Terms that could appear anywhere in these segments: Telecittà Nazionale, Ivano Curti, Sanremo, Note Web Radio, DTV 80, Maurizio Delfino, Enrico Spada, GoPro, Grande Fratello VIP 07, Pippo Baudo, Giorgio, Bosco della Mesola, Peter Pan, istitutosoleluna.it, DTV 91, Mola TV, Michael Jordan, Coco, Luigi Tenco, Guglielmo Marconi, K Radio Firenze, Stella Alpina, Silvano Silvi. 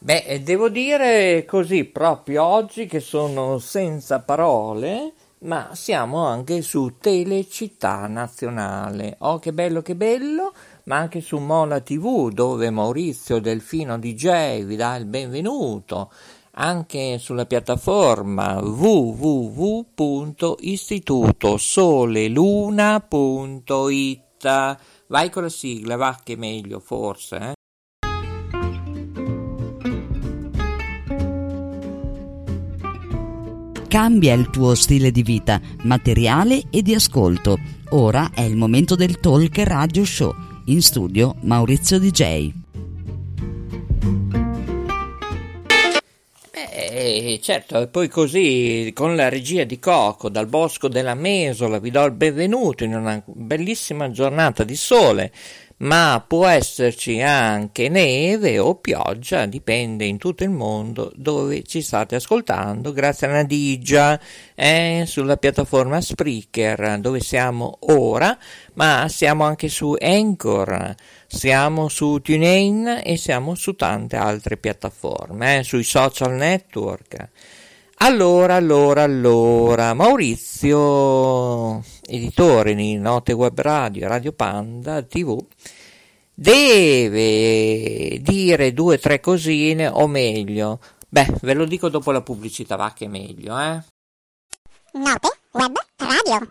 Beh, devo dire così proprio oggi che sono senza parole, ma siamo anche su Telecittà Nazionale. Oh, che bello, che bello! Ma anche su Mola TV, dove Maurizio Delfino DJ vi dà il benvenuto, anche sulla piattaforma www.istitutosoleluna.it. Vai con la sigla, va che è meglio forse, eh? Cambia il tuo stile di vita, materiale e di ascolto. Ora è il momento del Talk Radio Show. In studio Maurizio DJ. Certo, e poi così con la regia di Coco dal Bosco della Mesola vi do il benvenuto in una bellissima giornata di sole, ma può esserci anche neve o pioggia, dipende in tutto il mondo dove ci state ascoltando, grazie a Nadigia sulla piattaforma Spreaker dove siamo ora, ma siamo anche su Anchor, siamo su TuneIn e siamo su tante altre piattaforme, sui social network. Allora, Maurizio, editore di Note Web Radio, Radio Panda TV, deve dire 2 o 3 cosine, o meglio, ve lo dico dopo la pubblicità, va che è meglio, eh? Note Web Radio.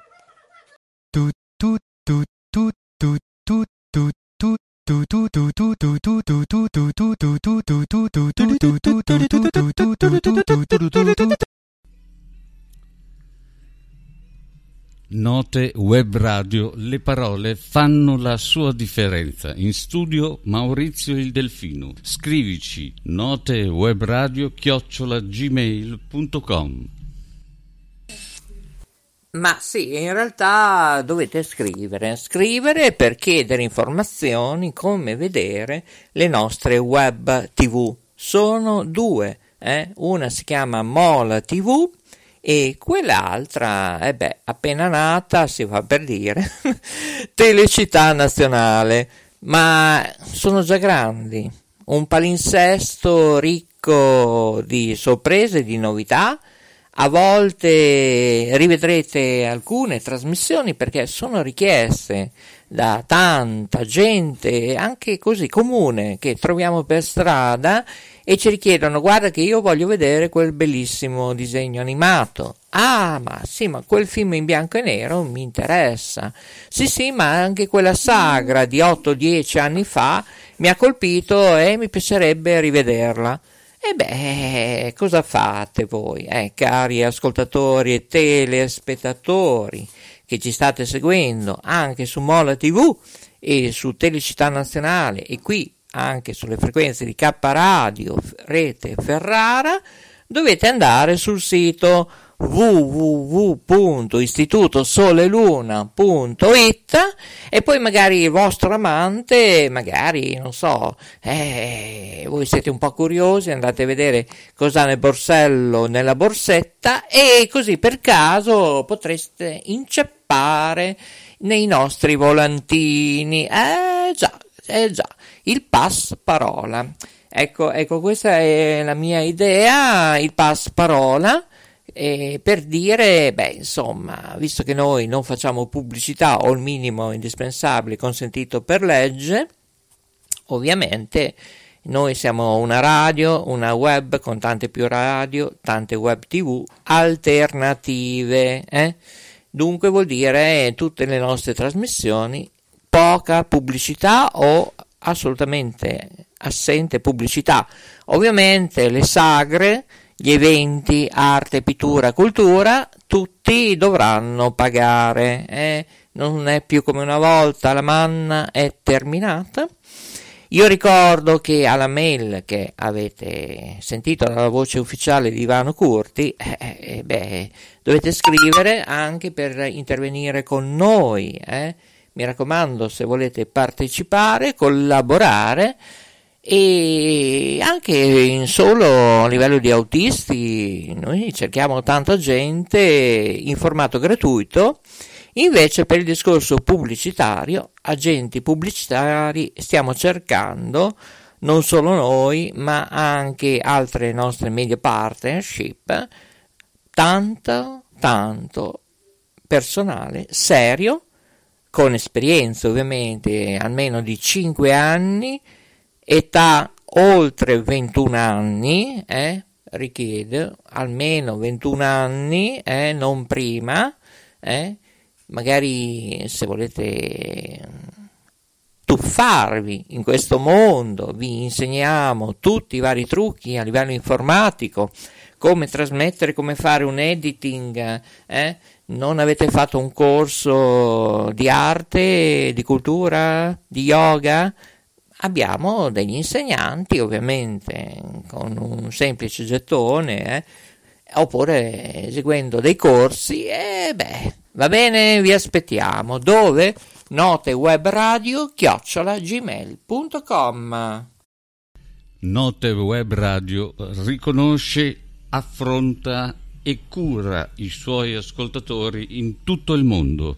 Note Web Radio, le parole fanno la sua differenza. In studio Maurizio il Delfino. Scrivici notewebradio@gmail.com. Ma sì, in realtà dovete scrivere per chiedere informazioni come vedere le nostre web TV. Sono 2, una si chiama Mola TV e quell'altra, appena nata, si fa per dire, Telecittà Nazionale, ma sono già grandi, un palinsesto ricco di sorprese, di novità. A volte rivedrete alcune trasmissioni perché sono richieste da tanta gente, anche così comune, che troviamo per strada e ci richiedono: guarda che io voglio vedere quel bellissimo disegno animato. Ah, ma sì, ma quel film in bianco e nero mi interessa. Sì, ma anche quella sagra di 8-10 anni fa mi ha colpito e mi piacerebbe rivederla. Cosa fate voi, cari ascoltatori e telespettatori che ci state seguendo anche su Mola TV e su Telecittà Nazionale e qui anche sulle frequenze di K Radio Rete Ferrara? Dovete andare sul sito www.istitutosoleluna.it e poi magari il vostro amante, voi siete un po' curiosi, andate a vedere cos'ha nel borsello, nella borsetta, e così per caso potreste inceppare nei nostri volantini. Già, il passaparola. Ecco, questa è la mia idea, il passaparola. Per dire, visto che noi non facciamo pubblicità o il minimo indispensabile consentito per legge, ovviamente noi siamo una radio, una web con tante più radio, tante web TV alternative, dunque vuol dire tutte le nostre trasmissioni, poca pubblicità o assolutamente assente pubblicità. Ovviamente le sagre, gli eventi, arte, pittura, cultura, tutti dovranno pagare. Non è più come una volta, la manna è terminata. Io ricordo che alla mail che avete sentito dalla voce ufficiale di Ivano Curti, dovete scrivere anche per intervenire con noi. Mi raccomando, se volete partecipare, collaborare. e anche in solo a livello di autisti noi cerchiamo tanta gente in formato gratuito. Invece per il discorso pubblicitario, agenti pubblicitari stiamo cercando non solo noi ma anche altre nostre media partnership, tanto personale serio con esperienza, ovviamente almeno di 5 anni, età oltre 21 anni, richiede almeno 21 anni, non prima, magari se volete tuffarvi in questo mondo, vi insegniamo tutti i vari trucchi a livello informatico, come trasmettere, come fare un editing, Non avete fatto un corso di arte, di cultura, di yoga? Abbiamo degli insegnanti, ovviamente, con un semplice gettone, oppure eseguendo dei corsi, va bene, vi aspettiamo. Dove? notewebradio@gmail.com. Note Web Radio riconosce, affronta e cura i suoi ascoltatori in tutto il mondo.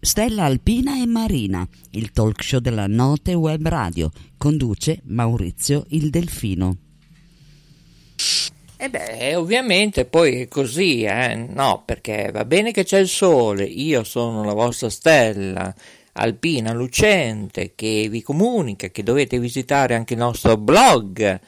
Stella Alpina e Marina, il talk show della Note Web Radio, conduce Maurizio il Delfino. Ovviamente poi è così, no, perché va bene che c'è il sole, io sono la vostra Stella Alpina lucente che vi comunica che dovete visitare anche il nostro blog,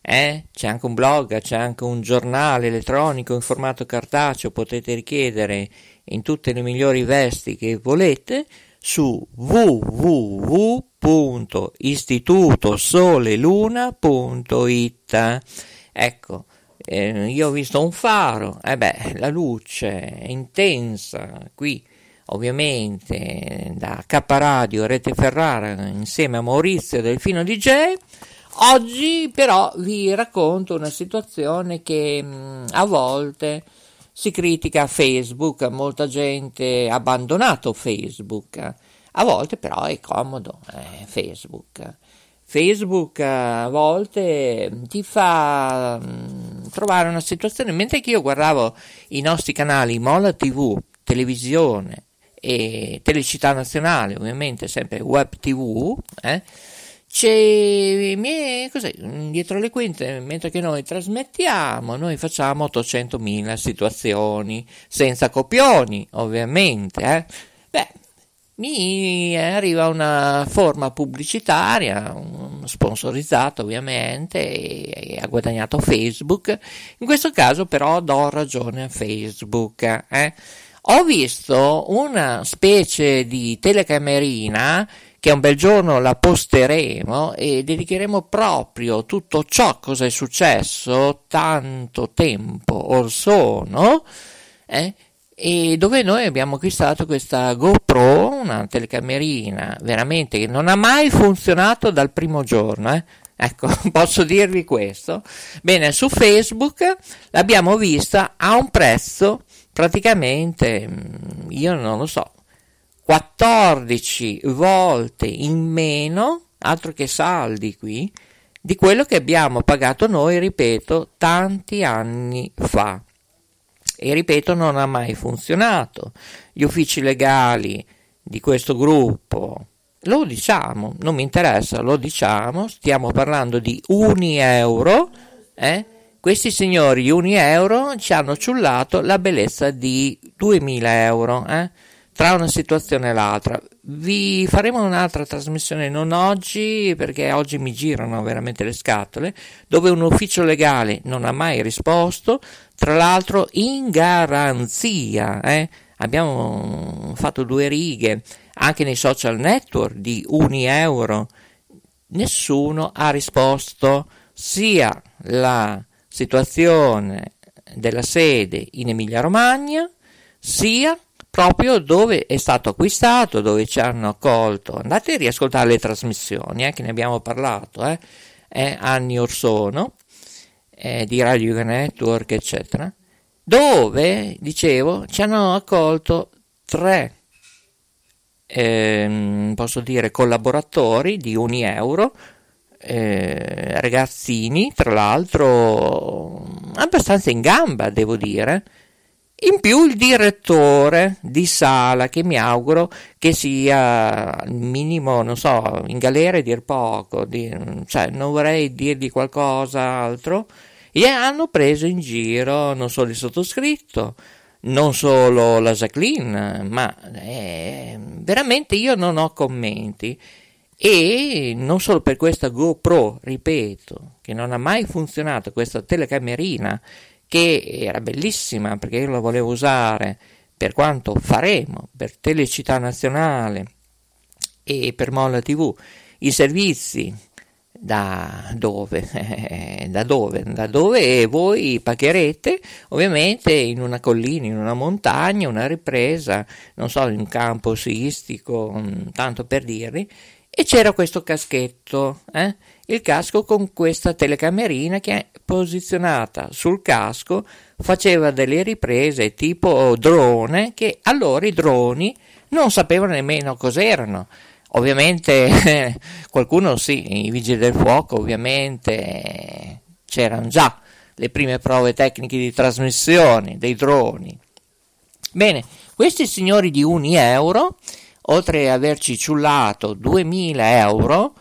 c'è anche un blog, c'è anche un giornale elettronico in formato cartaceo, potete richiedere in tutte le migliori vesti che volete su www.istitutosoleluna.it. ecco, io ho visto un faro, la luce è intensa qui, ovviamente da K Radio Rete Ferrara insieme a Maurizio Delfino DJ. Oggi però vi racconto una situazione che a volte si critica a Facebook, molta gente ha abbandonato Facebook, a volte però è comodo Facebook a volte ti fa trovare una situazione. Mentre che io guardavo i nostri canali Mola TV, televisione e Telecittà Nazionale, ovviamente sempre Web TV, dietro le quinte, mentre che noi trasmettiamo, noi facciamo 800.000 situazioni, senza copioni, ovviamente, mi arriva una forma pubblicitaria, sponsorizzata ovviamente, e ha guadagnato Facebook. In questo caso però do ragione a Facebook, Ho visto una specie di telecamerina che un bel giorno la posteremo e dedicheremo proprio tutto ciò cosa è successo tanto tempo or sono, e dove noi abbiamo acquistato questa GoPro, una telecamerina veramente che non ha mai funzionato dal primo giorno, Ecco, posso dirvi questo. Bene, su Facebook l'abbiamo vista a un prezzo praticamente, io non lo so, 14 volte in meno, altro che saldi qui, di quello che abbiamo pagato noi, ripeto, tanti anni fa. E ripeto, non ha mai funzionato. Gli uffici legali di questo gruppo, lo diciamo, non mi interessa, lo diciamo, stiamo parlando di Unieuro, Questi signori di Unieuro ci hanno ciullato la bellezza di 2.000 euro, tra una situazione e l'altra. Vi faremo un'altra trasmissione, non oggi, perché oggi mi girano veramente le scatole, dove un ufficio legale non ha mai risposto, tra l'altro in garanzia, abbiamo fatto 2 righe anche nei social network di Unieuro, nessuno ha risposto. Sia la situazione della sede in Emilia-Romagna, sia proprio dove è stato acquistato, dove ci hanno accolto. Andate a riascoltare le trasmissioni, che ne abbiamo parlato, anni or sono, di Radio Network, eccetera, dove, dicevo, ci hanno accolto tre, posso dire, collaboratori di Unieuro, ragazzini, tra l'altro abbastanza in gamba, devo dire. In più il direttore di sala, che mi auguro che sia al minimo, non so, in galera, dir poco, cioè non vorrei dirgli qualcosa altro. E hanno preso in giro non solo il sottoscritto, non solo la Jacqueline, ma veramente io non ho commenti. E non solo per questa GoPro, ripeto, che non ha mai funzionato, questa telecamerina, che era bellissima, perché io la volevo usare per quanto faremo per Telecittà Nazionale e per Mola TV, i servizi da dove voi pagherete, ovviamente in una collina, in una montagna, una ripresa, non so, in un campo sciistico, tanto per dirvi. E c'era questo caschetto, il casco con questa telecamerina che, posizionata sul casco, faceva delle riprese tipo drone, che allora i droni non sapevano nemmeno cos'erano. Ovviamente qualcuno sì, i vigili del fuoco ovviamente c'erano già le prime prove tecniche di trasmissione dei droni. Bene, questi signori di Unieuro, oltre ad averci ciullato 2.000 euro,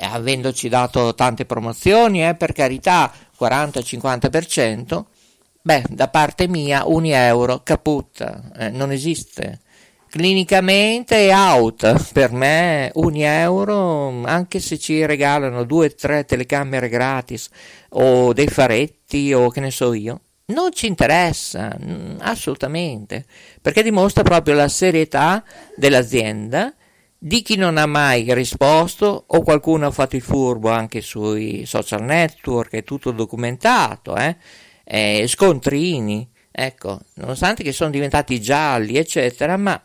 avendoci dato tante promozioni, per carità, 40-50%, da parte mia Unieuro caput, non esiste. Clinicamente è out, per me Unieuro, anche se ci regalano 2-3 telecamere gratis o dei faretti o che ne so io, non ci interessa assolutamente, perché dimostra proprio la serietà dell'azienda, di chi non ha mai risposto, o qualcuno ha fatto il furbo anche sui social network, è tutto documentato, scontrini, ecco, nonostante che sono diventati gialli, eccetera, ma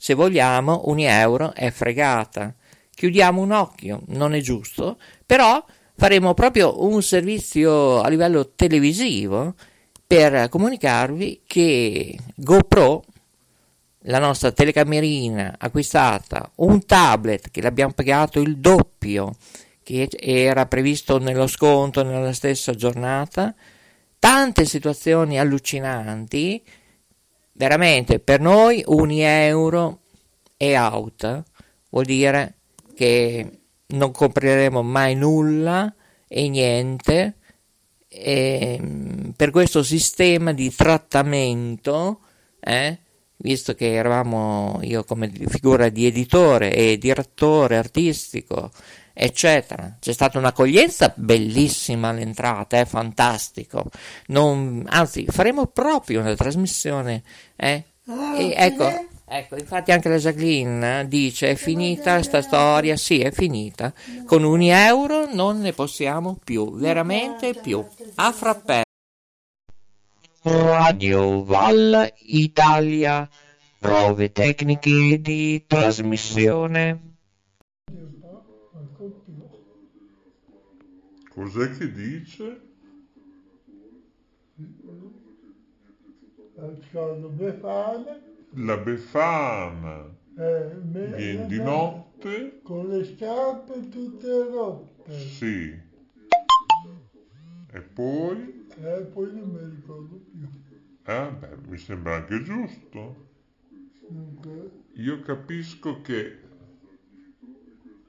se vogliamo Unieuro è fregata. Chiudiamo un occhio, non è giusto, però faremo proprio un servizio a livello televisivo per comunicarvi che GoPro, la nostra telecamerina acquistata, un tablet che l'abbiamo pagato il doppio, che era previsto nello sconto nella stessa giornata, tante situazioni allucinanti, veramente per noi Unieuro è out, vuol dire che non compreremo mai nulla e niente, per questo sistema di trattamento, visto che eravamo io come figura di editore e direttore artistico, eccetera. C'è stata un'accoglienza bellissima all'entrata, è fantastico. Anzi, faremo proprio una trasmissione. Ecco, infatti anche la Jacqueline dice: è finita sta storia, sì, è finita. Con Unieuro non ne possiamo più, veramente più. A frappè. Radio Val Italia, prove tecniche di trasmissione. Cos'è che dice? La Befana viene di notte con le scarpe tutte rotte. Sì. E poi? Poi non mi ricordo più. Mi sembra anche giusto. Okay. Io capisco che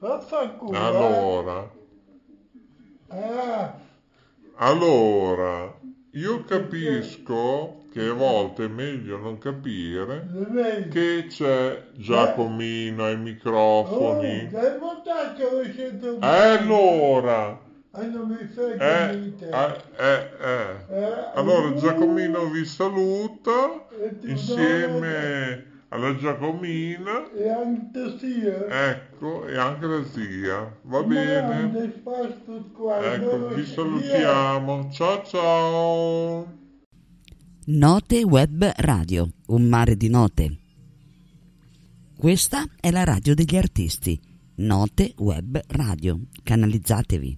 io capisco che a volte è meglio non capire, che c'è Giacomino ai microfoni. Allora! Allora Giacomino vi saluta insieme alla Giacomina e anche zia, ecco, e anche la zia, va bene, ecco, vi salutiamo, ciao ciao. Note Web Radio, un mare di note. Questa è la radio degli artisti, Note Web Radio, canalizzatevi.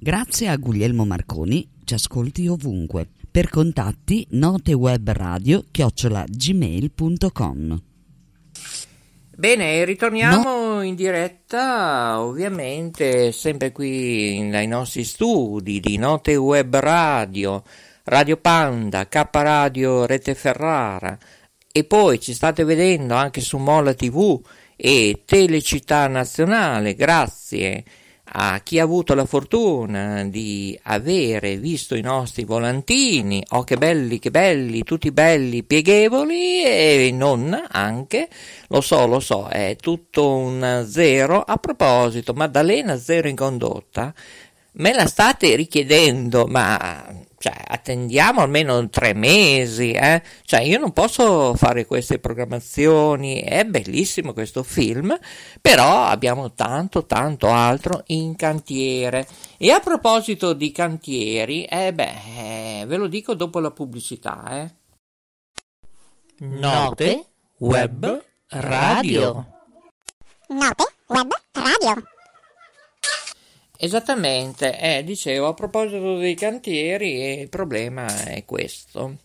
Grazie a Guglielmo Marconi, ci ascolti ovunque. Per contatti notewebradio@gmail.com. Bene, ritorniamo in diretta, ovviamente sempre qui dai nostri studi di Note Web Radio, Radio Panda, K Radio Rete Ferrara, e poi ci state vedendo anche su Mola TV e Telecittà Nazionale. Grazie a chi ha avuto la fortuna di avere visto i nostri volantini, oh che belli, tutti belli, pieghevoli e non anche, lo so, è tutto un zero. A proposito, Maddalena zero in condotta, me la state richiedendo, ma cioè, attendiamo almeno 3 mesi, eh? Cioè, io non posso fare queste programmazioni, è bellissimo questo film, però abbiamo tanto, tanto altro in cantiere. E a proposito di cantieri, ve lo dico dopo la pubblicità, eh? Note Web Radio. Note Web Radio. Esattamente, dicevo, a proposito dei cantieri, il problema è questo.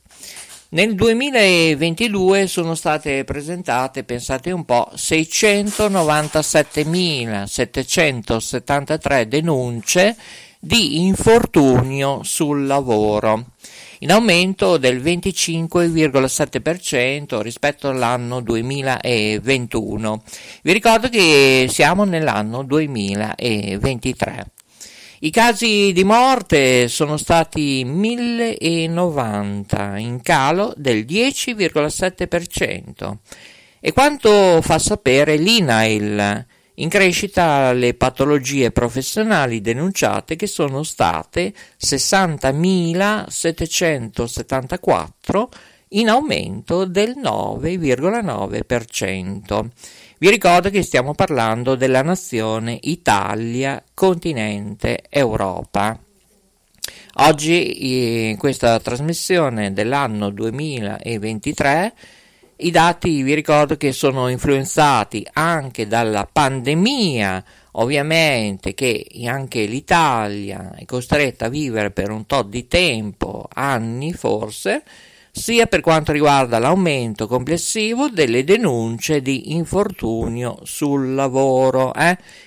Nel 2022 sono state presentate, pensate un po', 697.773 denunce di infortunio sul lavoro, in aumento del 25,7% rispetto all'anno 2021. Vi ricordo che siamo nell'anno 2023. I casi di morte sono stati 1.090, in calo del 10,7%. E quanto fa sapere l'INAIL? In crescita le patologie professionali denunciate, che sono state 60.774, in aumento del 9,9%. Vi ricordo che stiamo parlando della nazione Italia, continente Europa. Oggi, in questa trasmissione dell'anno 2023, i dati vi ricordo che sono influenzati anche dalla pandemia, ovviamente, che anche l'Italia è costretta a vivere per un tot di tempo, anni forse, sia per quanto riguarda l'aumento complessivo delle denunce di infortunio sul lavoro,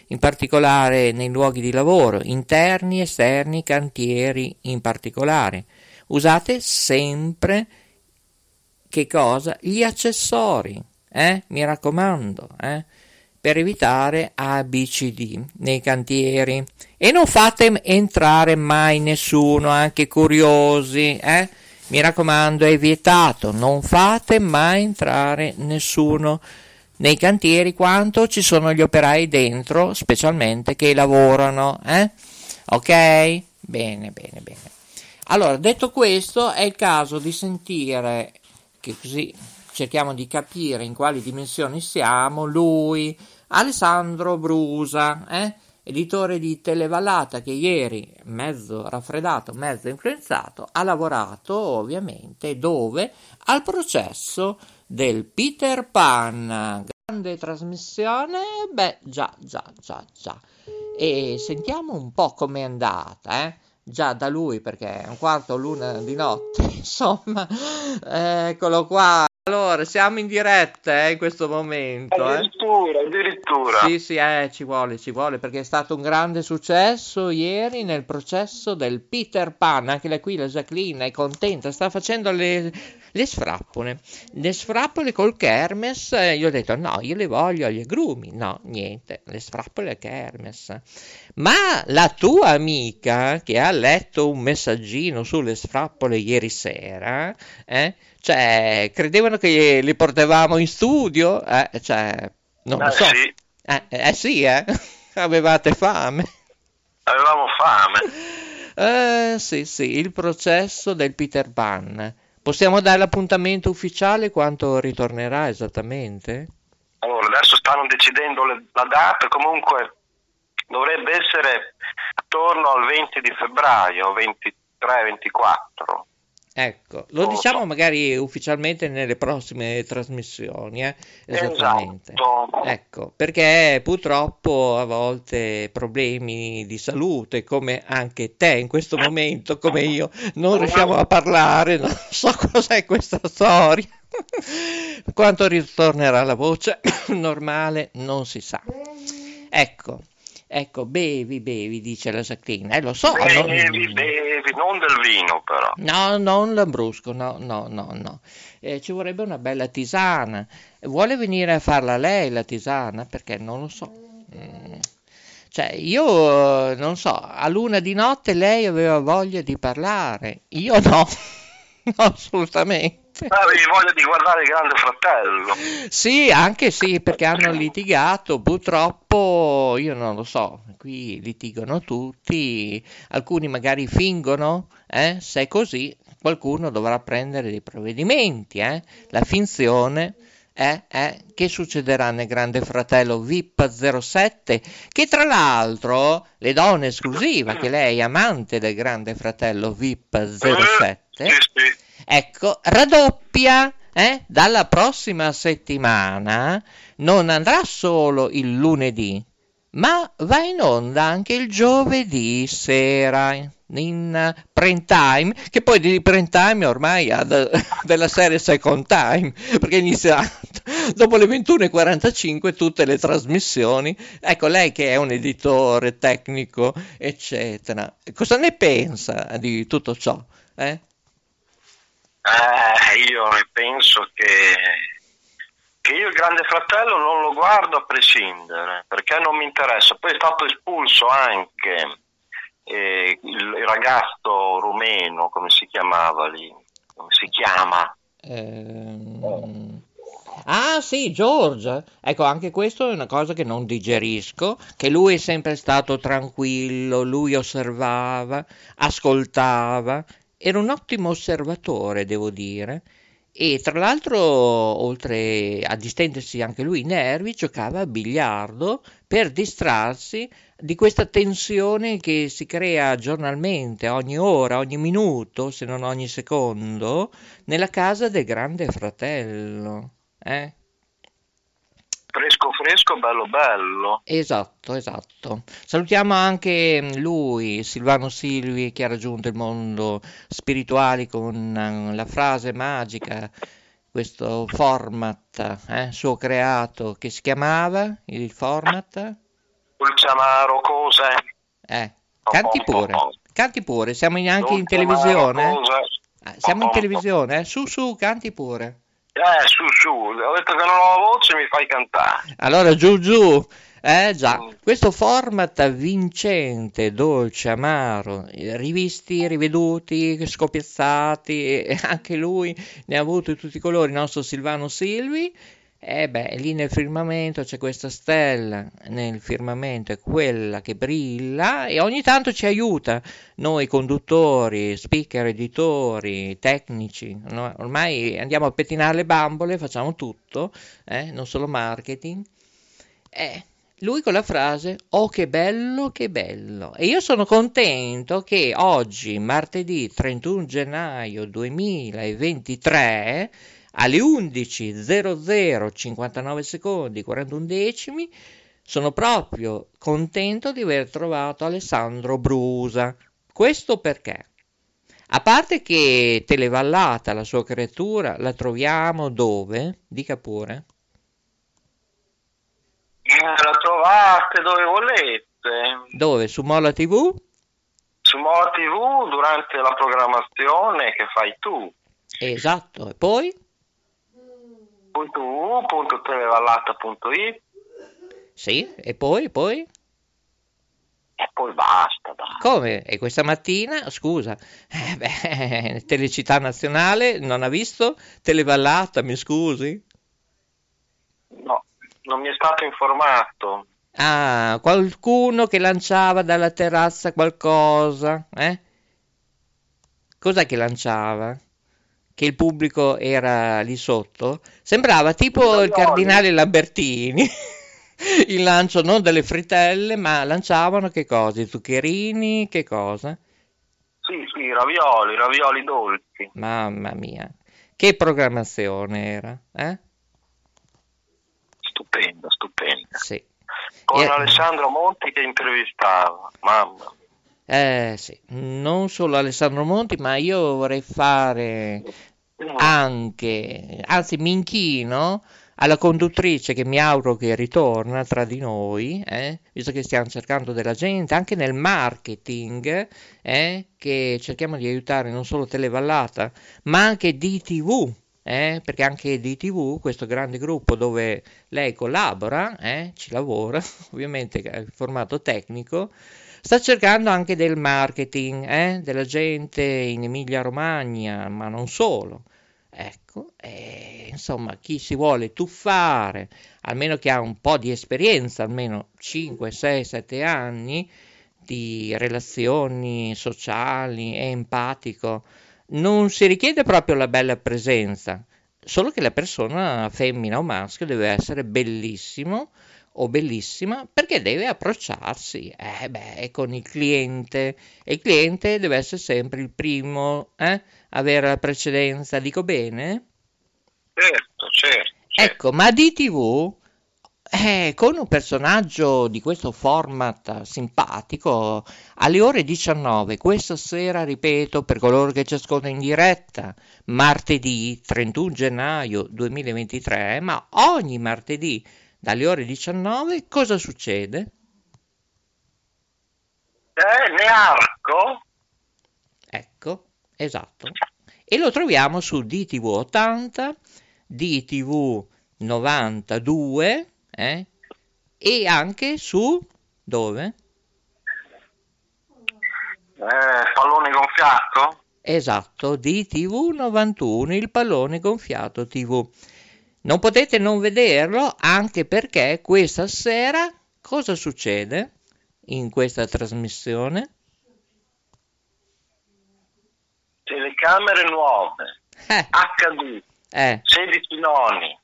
in particolare nei luoghi di lavoro, interni, esterni, cantieri in particolare. Usate sempre che cosa? Gli accessori, mi raccomando, per evitare ABCD nei cantieri. E non fate entrare mai nessuno, anche curiosi, mi raccomando, è vietato, non fate mai entrare nessuno nei cantieri quanto ci sono gli operai dentro, specialmente che lavorano, ok? Bene, bene, bene. Allora, detto questo, è il caso di sentire, che così cerchiamo di capire in quali dimensioni siamo, lui, Alessandro Brusa, editore di Televallata, che ieri, mezzo raffreddato, mezzo influenzato, ha lavorato ovviamente dove? Al processo del Peter Pan. Grande trasmissione, già. E sentiamo un po' com'è andata, già da lui, perché è 1:15 di notte, insomma, eccolo qua. Allora, siamo in diretta in questo momento. Addirittura. Sì, ci vuole, perché è stato un grande successo ieri nel processo del Peter Pan. Anche qui la Jacqueline è contenta, sta facendo le sfrappole col kermes. Io ho detto, no, io le voglio agli agrumi. No, niente, le sfrappole al kermes. Ma la tua amica, che ha letto un messaggino sulle sfrappole ieri sera, cioè, credevano che li portavamo in studio, cioè, non lo so. Sì. Sì. Avevate fame. Avevamo fame. Sì, il processo del Peter Pan. Possiamo dare l'appuntamento ufficiale quando ritornerà esattamente? Allora, adesso stanno decidendo la data, comunque dovrebbe essere attorno al 20 di febbraio, 23-24. Ecco, lo diciamo magari ufficialmente nelle prossime trasmissioni, esattamente. Esatto. Ecco, perché purtroppo a volte problemi di salute, come anche te in questo momento, come io, non riusciamo a parlare, non so cos'è questa storia. Quando ritornerà la voce normale non si sa. Ecco, bevi, dice la Jacqueline. Lo so. Bevi, non del vino però. No, non l'ambrusco, no. Ci vorrebbe una bella tisana. Vuole venire a farla lei la tisana? Perché non lo so. Cioè, io non so, a luna di notte lei aveva voglia di parlare. Io no, assolutamente. Avevi voglia di guardare il Grande Fratello? Sì, anche sì, perché hanno litigato, purtroppo, io non lo so, qui litigano tutti, alcuni magari fingono, se è così qualcuno dovrà prendere dei provvedimenti, la finzione che succederà nel Grande Fratello VIP 07, che tra l'altro le do un'esclusiva, che lei è amante del Grande Fratello VIP 07, sì. Ecco, raddoppia, dalla prossima settimana non andrà solo il lunedì, ma va in onda anche il giovedì sera in prime time, che poi di prime time ormai ha della serie second time, perché inizia dopo le 21:45 tutte le trasmissioni. Ecco, lei che è un editore tecnico, eccetera, cosa ne pensa di tutto ciò? Io penso che io il Grande Fratello non lo guardo a prescindere, perché non mi interessa. Poi è stato espulso anche il ragazzo rumeno, come si chiamava lì? Come si chiama? Ah sì, Giorgio. Ecco, anche questo è una cosa che non digerisco, che lui è sempre stato tranquillo, lui osservava, ascoltava. Era un ottimo osservatore, devo dire, e tra l'altro, oltre a distendersi anche lui i nervi, giocava a biliardo per distrarsi di questa tensione che si crea giornalmente, ogni ora, ogni minuto, se non ogni secondo, nella casa del Grande Fratello. Fresco, bello. Esatto. Salutiamo anche lui, Silvano Silvi, che ha raggiunto il mondo spirituale con la frase magica, questo format suo creato, che si chiamava il format? Pulciamaro cose. Canti pure, siamo anche in televisione. Siamo in televisione, su, canti pure. Su, ho detto che non ho la voce, mi fai cantare. Allora, giù, già. Questo format vincente, dolce, amaro, rivisti, riveduti, scopiazzati, anche lui ne ha avuto di tutti i colori, il nostro Silvano Silvi. Lì nel firmamento c'è questa stella, nel firmamento è quella che brilla e ogni tanto ci aiuta, noi conduttori, speaker, editori, tecnici, no? Ormai andiamo a pettinare le bambole, facciamo tutto, non solo marketing. Lui con la frase, oh che bello, e io sono contento che oggi, martedì 31 gennaio 2023, alle 11:00:59,41, sono proprio contento di aver trovato Alessandro Brusa. Questo perché? A parte che Televallata, la sua creatura, la troviamo dove? Dica pure. La trovate dove volete. Dove? Su Mola TV? Su Mola TV, durante la programmazione che fai tu. Esatto, e poi? www.televallata.it. Sì, e poi? E poi basta. Come? E questa mattina, scusa, Telecittà Nazionale non ha visto Televallata, mi scusi? No, non mi è stato informato. Ah, qualcuno che lanciava dalla terrazza qualcosa, Cos'è che lanciava? che il pubblico era lì sotto, sembrava tipo il cardinale Lambertini. Il lancio non delle fritelle, ma lanciavano che cosa? I zuccherini, che cosa? Sì, ravioli dolci. Mamma mia, che programmazione era, eh? Stupenda. Sì. Con Alessandro Monti che intervistava, mamma. Sì, non solo Alessandro Monti, ma io vorrei fare anche, anzi mi inchino alla conduttrice che mi auguro che ritorna tra di noi, visto che stiamo cercando della gente, anche nel marketing, che cerchiamo di aiutare non solo Televallata, ma anche DTV, perché anche DTV, questo grande gruppo dove lei collabora, ci lavora, ovviamente in formato tecnico, sta cercando anche del marketing, della gente in Emilia-Romagna, ma non solo. Ecco, insomma, chi si vuole tuffare, almeno che ha un po' di esperienza, almeno 5, 6, 7 anni di relazioni sociali e empatico, non si richiede proprio la bella presenza, solo che la persona femmina o maschio deve essere bellissimo o bellissima, perché deve approcciarsi con il cliente, e il cliente deve essere sempre il primo avere la precedenza, dico bene? Certo. Ecco, ma DTV con un personaggio di questo format simpatico alle ore 19 questa sera, ripeto, per coloro che ci ascoltano in diretta, martedì 31 gennaio 2023, ma ogni martedì dalle ore 19, cosa succede? Nearco? Ecco, esatto. E lo troviamo su DTV 80, DTV 92, e anche su... dove? Pallone Gonfiato? Esatto, DTV 91, il Pallone Gonfiato TV. Non potete non vederlo, anche perché questa sera cosa succede in questa trasmissione? Telecamere nuove, HD, 16 noni,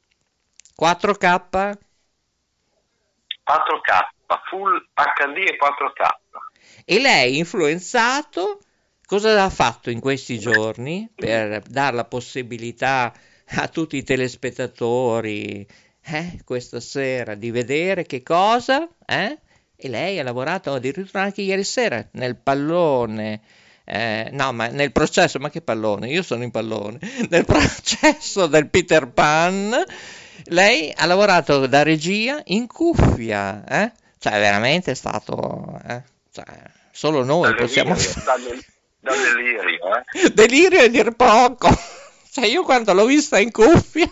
4K, Full HD e 4K. E lei, influenzato, cosa ha fatto in questi giorni per dare la possibilità a tutti i telespettatori questa sera di vedere che cosa? E lei ha lavorato addirittura anche ieri sera nel pallone, no, ma nel processo, ma che pallone? Io sono in pallone, nel processo del Peter Pan. Lei ha lavorato da regia in cuffia, cioè veramente è stato, solo noi possiamo dal delirio, delirio è dir poco. Cioè io quando l'ho vista in cuffia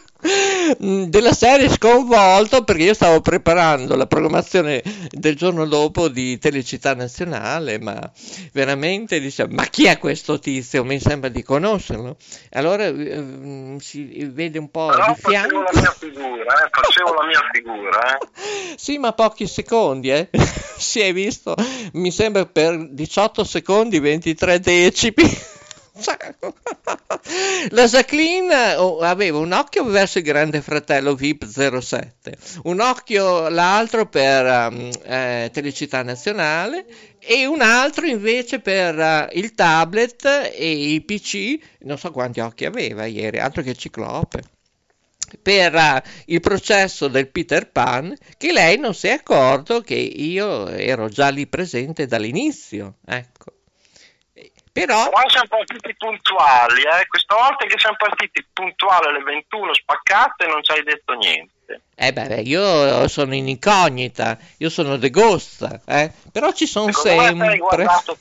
della serie sconvolto, perché io stavo preparando la programmazione del giorno dopo di Telecittà Nazionale, ma veramente dice, ma chi è questo tizio? Mi sembra di conoscerlo. Allora si vede un po' però di fianco. Facevo la mia figura. Sì, ma pochi secondi, si è visto, mi sembra per 18 secondi 23 decimi. La Jacqueline aveva un occhio verso il Grande Fratello VIP 07, un occhio l'altro per Telecittà Nazionale e un altro invece per il tablet e i PC, non so quanti occhi aveva ieri, altro che ciclope, per il processo del Peter Pan, che lei non si è accorto che io ero già lì presente dall'inizio, ecco. Però siamo partiti puntuali, questa volta che siamo partiti puntuali alle 21 spaccate non ci hai detto niente. Io sono in incognita, io sono de Ghost, però ci sono sempre. Ma hai guardato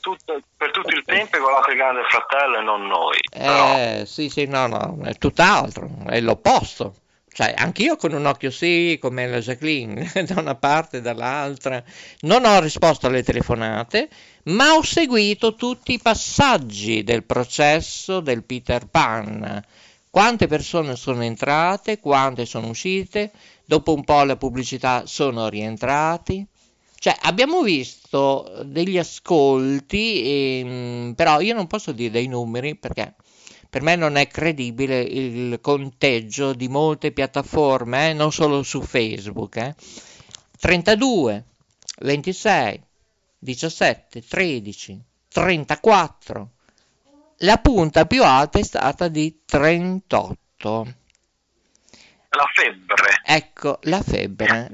per tutto il tempo, hai guardato il Grande Fratello e non noi. Però... Sì, no, è tutt'altro, è l'opposto. Cioè, anch'io con un occhio sì, come la Jacqueline, da una parte e dall'altra. Non ho risposto alle telefonate, ma ho seguito tutti i passaggi del processo del Peter Pan. Quante persone sono entrate, quante sono uscite, dopo un po' la pubblicità sono rientrati. Cioè, abbiamo visto degli ascolti, però io non posso dire dei numeri perché... Per me non è credibile il conteggio di molte piattaforme, non solo su Facebook. 32, 26, 17, 13, 34. La punta più alta è stata di 38. La febbre. Ecco, la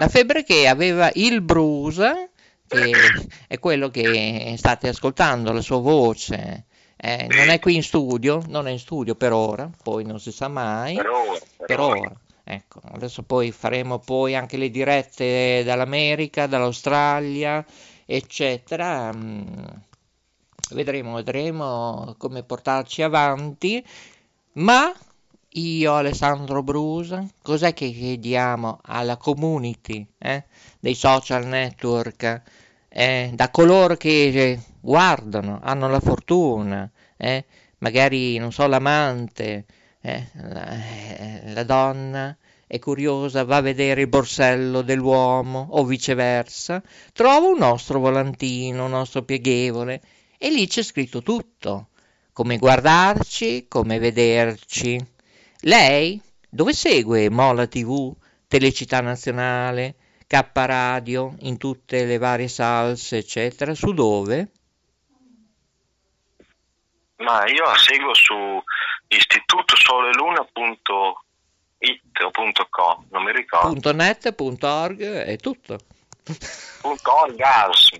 febbre che aveva il Brusa, che è quello che state ascoltando, la sua voce. Non è qui in studio, non è in studio per ora, poi non si sa mai. Per ora. Ecco, adesso poi faremo poi anche le dirette dall'America, dall'Australia, eccetera. Vedremo come portarci avanti, ma io, Alessandro Brusa, cos'è che chiediamo alla community dei social network, da coloro che guardano, hanno la fortuna, magari, non so, l'amante, la donna è curiosa, va a vedere il borsello dell'uomo o viceversa, trova un nostro volantino, un nostro pieghevole, e lì c'è scritto tutto, come guardarci, come vederci. Lei dove segue Mola TV, Telecittà Nazionale, K Radio, in tutte le varie salse, eccetera? Su dove? Ma io la seguo su istitutosoleluna.it o .com, non mi ricordo. .net, .org e tutto. .orgasmo.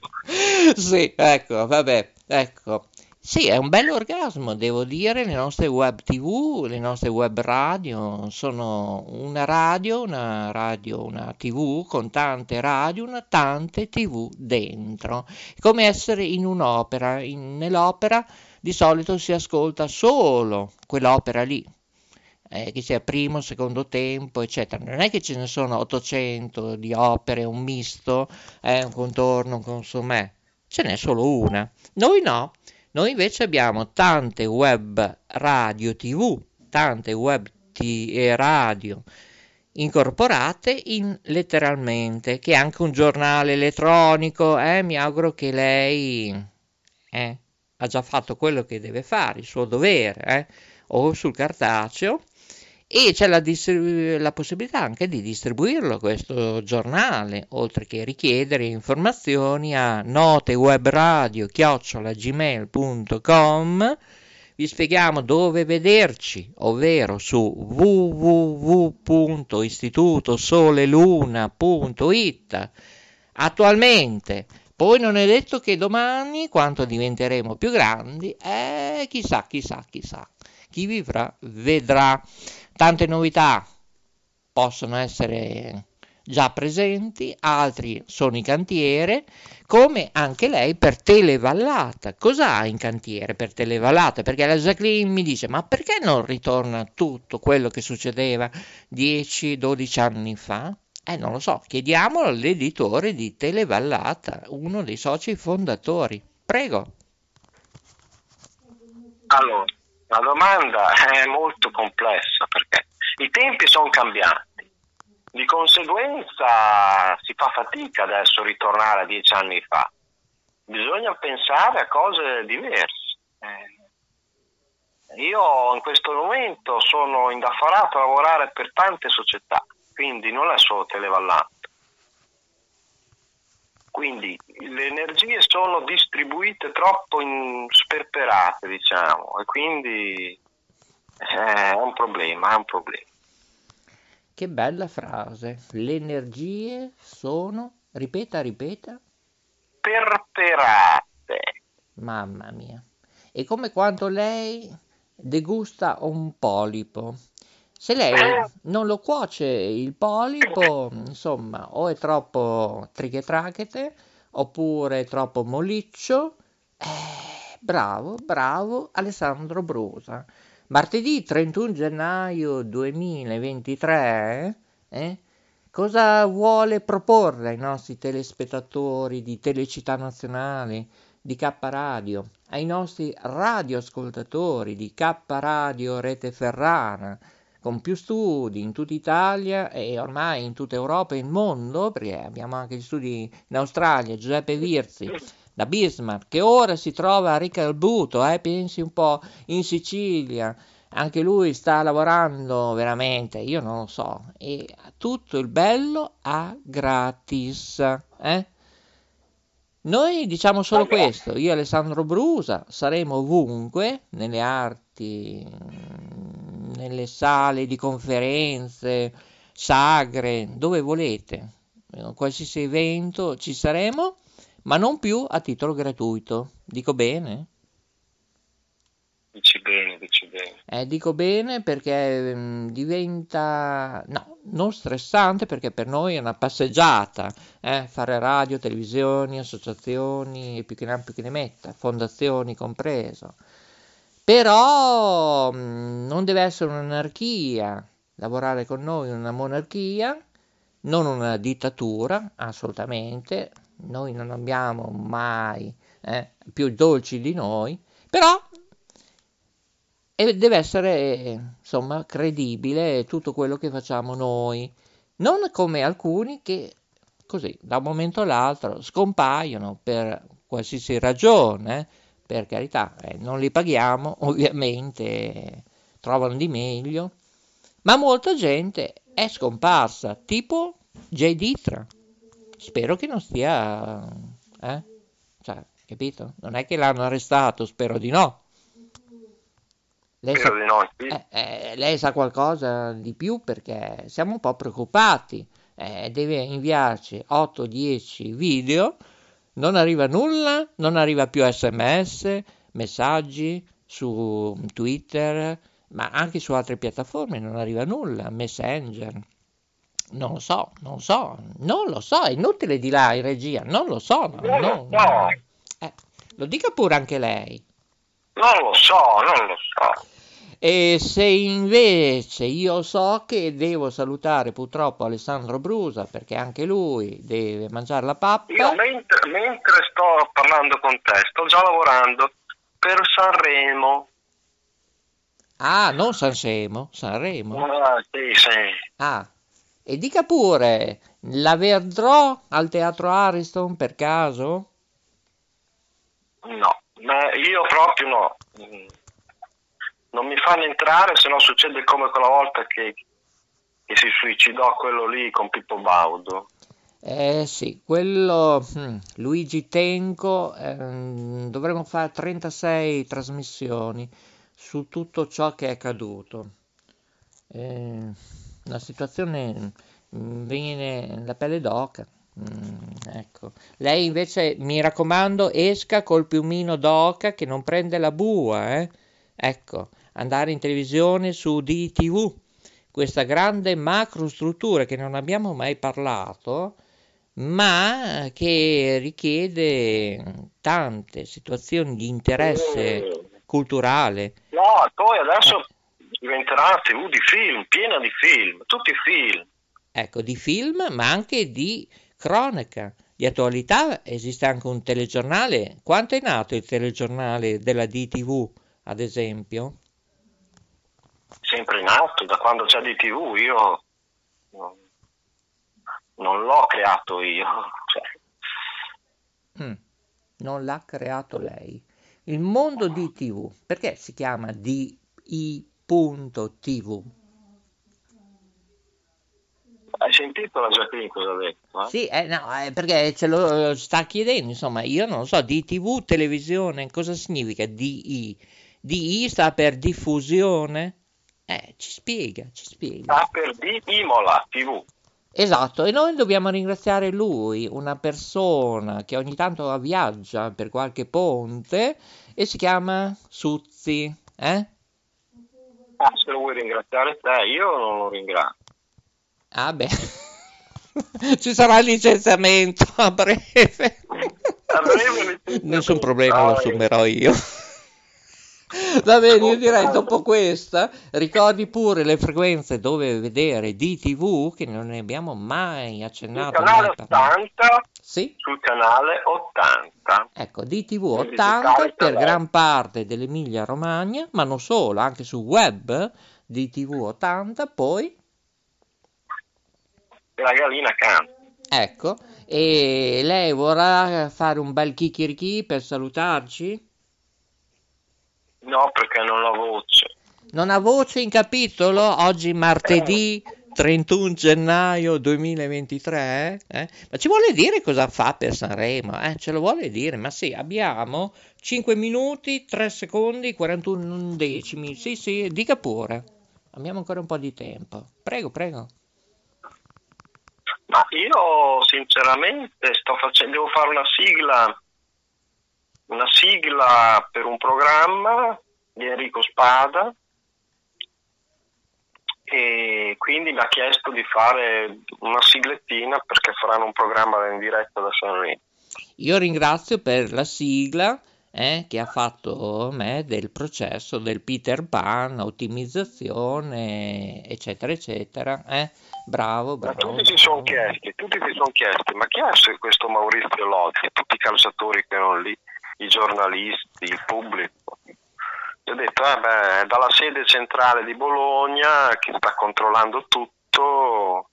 Sì, ecco, vabbè, ecco. Sì, è un bell'orgasmo, devo dire, le nostre web tv, le nostre web radio, sono una radio, una tv con tante radio, tante tv dentro. È come essere in un'opera, nell'opera di solito si ascolta solo quell'opera lì, che sia primo, secondo tempo, eccetera. Non è che ce ne sono 800 di opere, un misto, un contorno, un consommé, ce n'è solo una. Noi no. Noi invece abbiamo tante web radio tv, tante web radio incorporate letteralmente, che è anche un giornale elettronico. Mi auguro che lei ha già fatto quello che deve fare, il suo dovere, o sul cartaceo, e c'è la possibilità anche di distribuirlo questo giornale, oltre che richiedere informazioni a notewebradio@gmail.com. Vi spieghiamo dove vederci, ovvero su www.istitutosoleluna.it attualmente. Poi non è detto che domani, quando diventeremo più grandi, chissà, chi vivrà vedrà. Tante novità possono essere già presenti, altri sono in cantiere, come anche lei per Televallata. Cosa ha in cantiere per Televallata? Perché la Jacqueline mi dice, ma perché non ritorna tutto quello che succedeva 10-12 anni fa? Non lo so, chiediamolo all'editore di Televallata, uno dei soci fondatori. Prego. Allora, la domanda è molto complessa perché i tempi sono cambiati, di conseguenza si fa fatica adesso ritornare a 10 anni fa, bisogna pensare a cose diverse. Io in questo momento sono indaffarato a lavorare per tante società, quindi non è solo Televallata, quindi le energie sono distribuite troppo sperperate, diciamo, e quindi è un problema. Che bella frase, le energie sono, ripeta, sperperate. Mamma mia, è come quando lei degusta un polipo. Se lei non lo cuoce il polipo, insomma, o è troppo trichetrachete, oppure è troppo molliccio. Bravo Alessandro Brusa. Martedì 31 gennaio 2023, cosa vuole proporre ai nostri telespettatori di Telecittà Nazionale, di K Radio, ai nostri radioascoltatori di K Radio Rete Ferrara, con più studi in tutta Italia e ormai in tutta Europa e il mondo, perché abbiamo anche gli studi in Australia, Giuseppe Virzi da Bismarck, che ora si trova a Riccobuto, pensi un po', in Sicilia, anche lui sta lavorando veramente, io non lo so, e tutto il bello a gratis, eh? Noi diciamo solo questo, io e Alessandro Brusa saremo ovunque, nelle arti, nelle sale di conferenze, sagre, dove volete, in qualsiasi evento ci saremo, ma non più a titolo gratuito, dico bene? Dici bene. Dico bene perché diventa, no, non stressante, perché per noi è una passeggiata, fare radio, televisioni, associazioni e più che ne metta, fondazioni compreso. Però non deve essere un'anarchia, lavorare con noi è una monarchia, non una dittatura, assolutamente, noi non abbiamo mai più dolci di noi, però... E deve essere, insomma, credibile tutto quello che facciamo noi. Non come alcuni che, così, da un momento all'altro scompaiono per qualsiasi ragione. Per carità, non li paghiamo, ovviamente trovano di meglio. Ma molta gente è scomparsa, tipo J. Ditra. Spero che non stia... Cioè, capito? Non è che l'hanno arrestato, spero di no. Lei sa qualcosa di più, perché siamo un po' preoccupati, deve inviarci 8-10 video, non arriva nulla, non arriva più SMS, messaggi su Twitter, ma anche su altre piattaforme non arriva nulla, Messenger, non lo so, è inutile di là in regia, non lo so. Lo dica pure anche lei. Non lo so. E se invece io so che devo salutare purtroppo Alessandro Brusa, perché anche lui deve mangiare la pappa. Io mentre sto parlando con te, sto già lavorando per Sanremo. Ah, non Sanremo, Sanremo. Ah, sì. Ah, e dica pure, la vedrò al Teatro Ariston per caso? No. Ma io proprio no, non mi fanno entrare, se no succede come quella volta che si suicidò quello lì con Pippo Baudo. Sì, quello Luigi Tenco, dovremmo fare 36 trasmissioni su tutto ciò che è accaduto. La situazione viene la pelle d'oca. Ecco, lei invece mi raccomando esca col piumino d'oca che non prende la bua, ecco, andare in televisione su DTV, questa grande macrostruttura che non abbiamo mai parlato ma che richiede tante situazioni di interesse culturale. No, poi adesso diventerà una TV di film, piena di film, tutti film, ecco, di film ma anche di cronaca, di attualità. Esiste anche un telegiornale. Quanto è nato il telegiornale della DTV, ad esempio? Sempre nato, da quando c'è DTV, io non l'ho creato io. Cioè. Non l'ha creato lei. Il mondo DTV, perché si chiama DI.TV? Hai sentito la Jacqueline cosa ha detto? Sì, perché ce lo sta chiedendo, insomma, io non lo so, DTV, televisione, cosa significa DI? DI sta per diffusione? Ci spiega. Sta per DI Mola TV. Esatto, e noi dobbiamo ringraziare lui, una persona che ogni tanto viaggia per qualche ponte e si chiama Suzzi, Ah, se lo vuoi ringraziare te, io non lo ringrazio. Ah beh, ci sarà il licenziamento a breve. Nessun problema, lo assumerò io. Va bene, io direi dopo questa, ricordi pure le frequenze dove vedere DTV, che non ne abbiamo mai accennato. Sul canale 80, sì? Sul canale 80. Ecco, DTV 80 per gran parte dell'Emilia Romagna, ma non solo, anche su web DTV 80, poi... La gallina canta. Ecco, e lei vorrà fare un bel chicchirichì per salutarci? No, perché non ho voce. Non ha voce in capitolo oggi martedì 31 gennaio 2023? Ma ci vuole dire cosa fa per Sanremo? Ce lo vuole dire? Ma sì, abbiamo 5 minuti, 3 secondi, 41 undecimi. Sì, dica pure. Abbiamo ancora un po' di tempo. Prego. Ma io sinceramente devo fare una sigla per un programma di Enrico Spada, e quindi mi ha chiesto di fare una siglettina perché faranno un programma in diretta da Sanremo. Io ringrazio per la sigla che ha fatto me del processo del Peter Pan, ottimizzazione, eccetera. Bravo. Ma tutti ti sono chiesti, ma chi è questo Maurizio Lotti? Tutti i calciatori che erano lì, i giornalisti, il pubblico. Ho detto, dalla sede centrale di Bologna, che sta controllando tutto,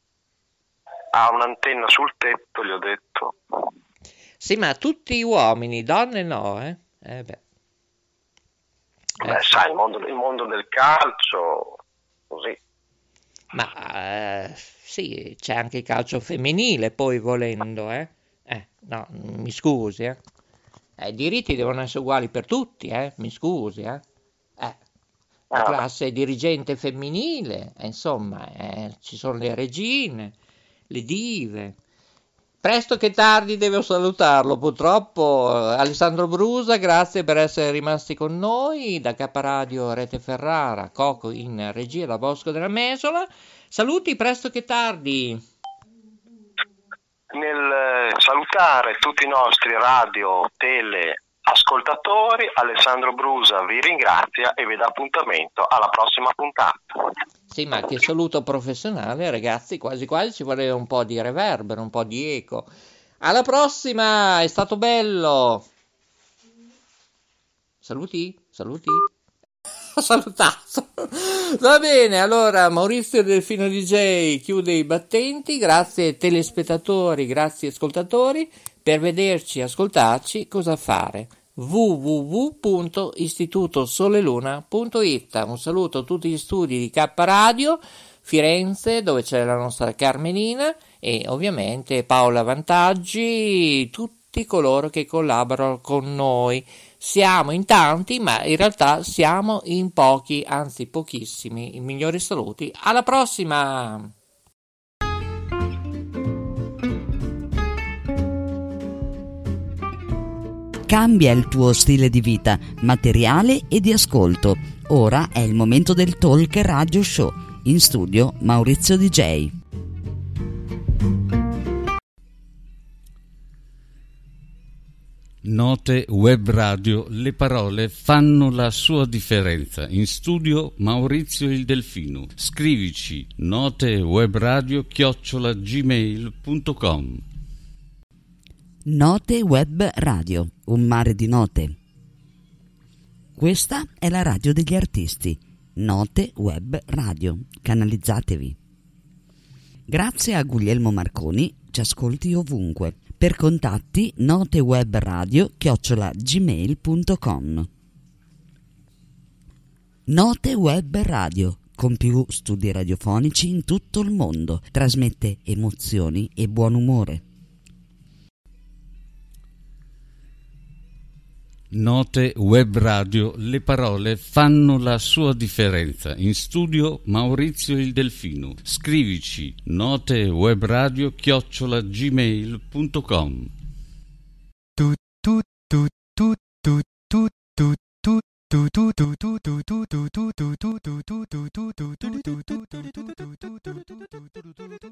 ha un'antenna sul tetto, gli ho detto. Sì, ma tutti uomini, donne no, eh? Sai, il mondo del calcio, così. Ma sì, c'è anche il calcio femminile, poi volendo, eh? No, mi scusi, eh? I diritti devono essere uguali per tutti, eh? Mi scusi, eh? La classe dirigente femminile, insomma, ci sono le regine, le dive. Presto che tardi devo salutarlo, purtroppo. Alessandro Brusa, grazie per essere rimasti con noi, da K Radio Rete Ferrara, Coco in regia da Bosco della Mesola. Saluti, presto che tardi. Nel salutare tutti i nostri radio, tele, ascoltatori, Alessandro Brusa vi ringrazia e vi dà appuntamento alla prossima puntata. Sì, ma che saluto professionale, ragazzi, quasi ci voleva un po' di reverbero, un po' di eco. Alla prossima, è stato bello. Saluti. Ho salutato. Va bene, allora Maurizio Delfino DJ chiude i battenti. Grazie telespettatori, grazie ascoltatori per vederci, ascoltarci. Cosa fare? www.istitutosoleluna.it. Un saluto a tutti gli studi di K Radio Firenze, dove c'è la nostra Carmelina, e ovviamente Paola Vantaggi, tutti coloro che collaborano con noi. Siamo in tanti, ma in realtà siamo in pochi, anzi pochissimi. I migliori saluti, alla prossima! Cambia il tuo stile di vita, materiale e di ascolto. Ora è il momento del Talk Radio Show. In studio Maurizio DJ. Note Web Radio, le parole fanno la sua differenza. In studio Maurizio il Delfino. Scrivici notewebradio@gmail.com. Note Web Radio, un mare di note. Questa è la radio degli artisti. Note Web Radio, canalizzatevi. Grazie a Guglielmo Marconi, ci ascolti ovunque. Per contatti notewebradio@gmail.com. Note Web Radio, con più studi radiofonici in tutto il mondo, trasmette emozioni e buon umore. Note Web Radio, le parole fanno la sua differenza. In studio Maurizio il Delfino. Scrivici notewebradio@gmail.com.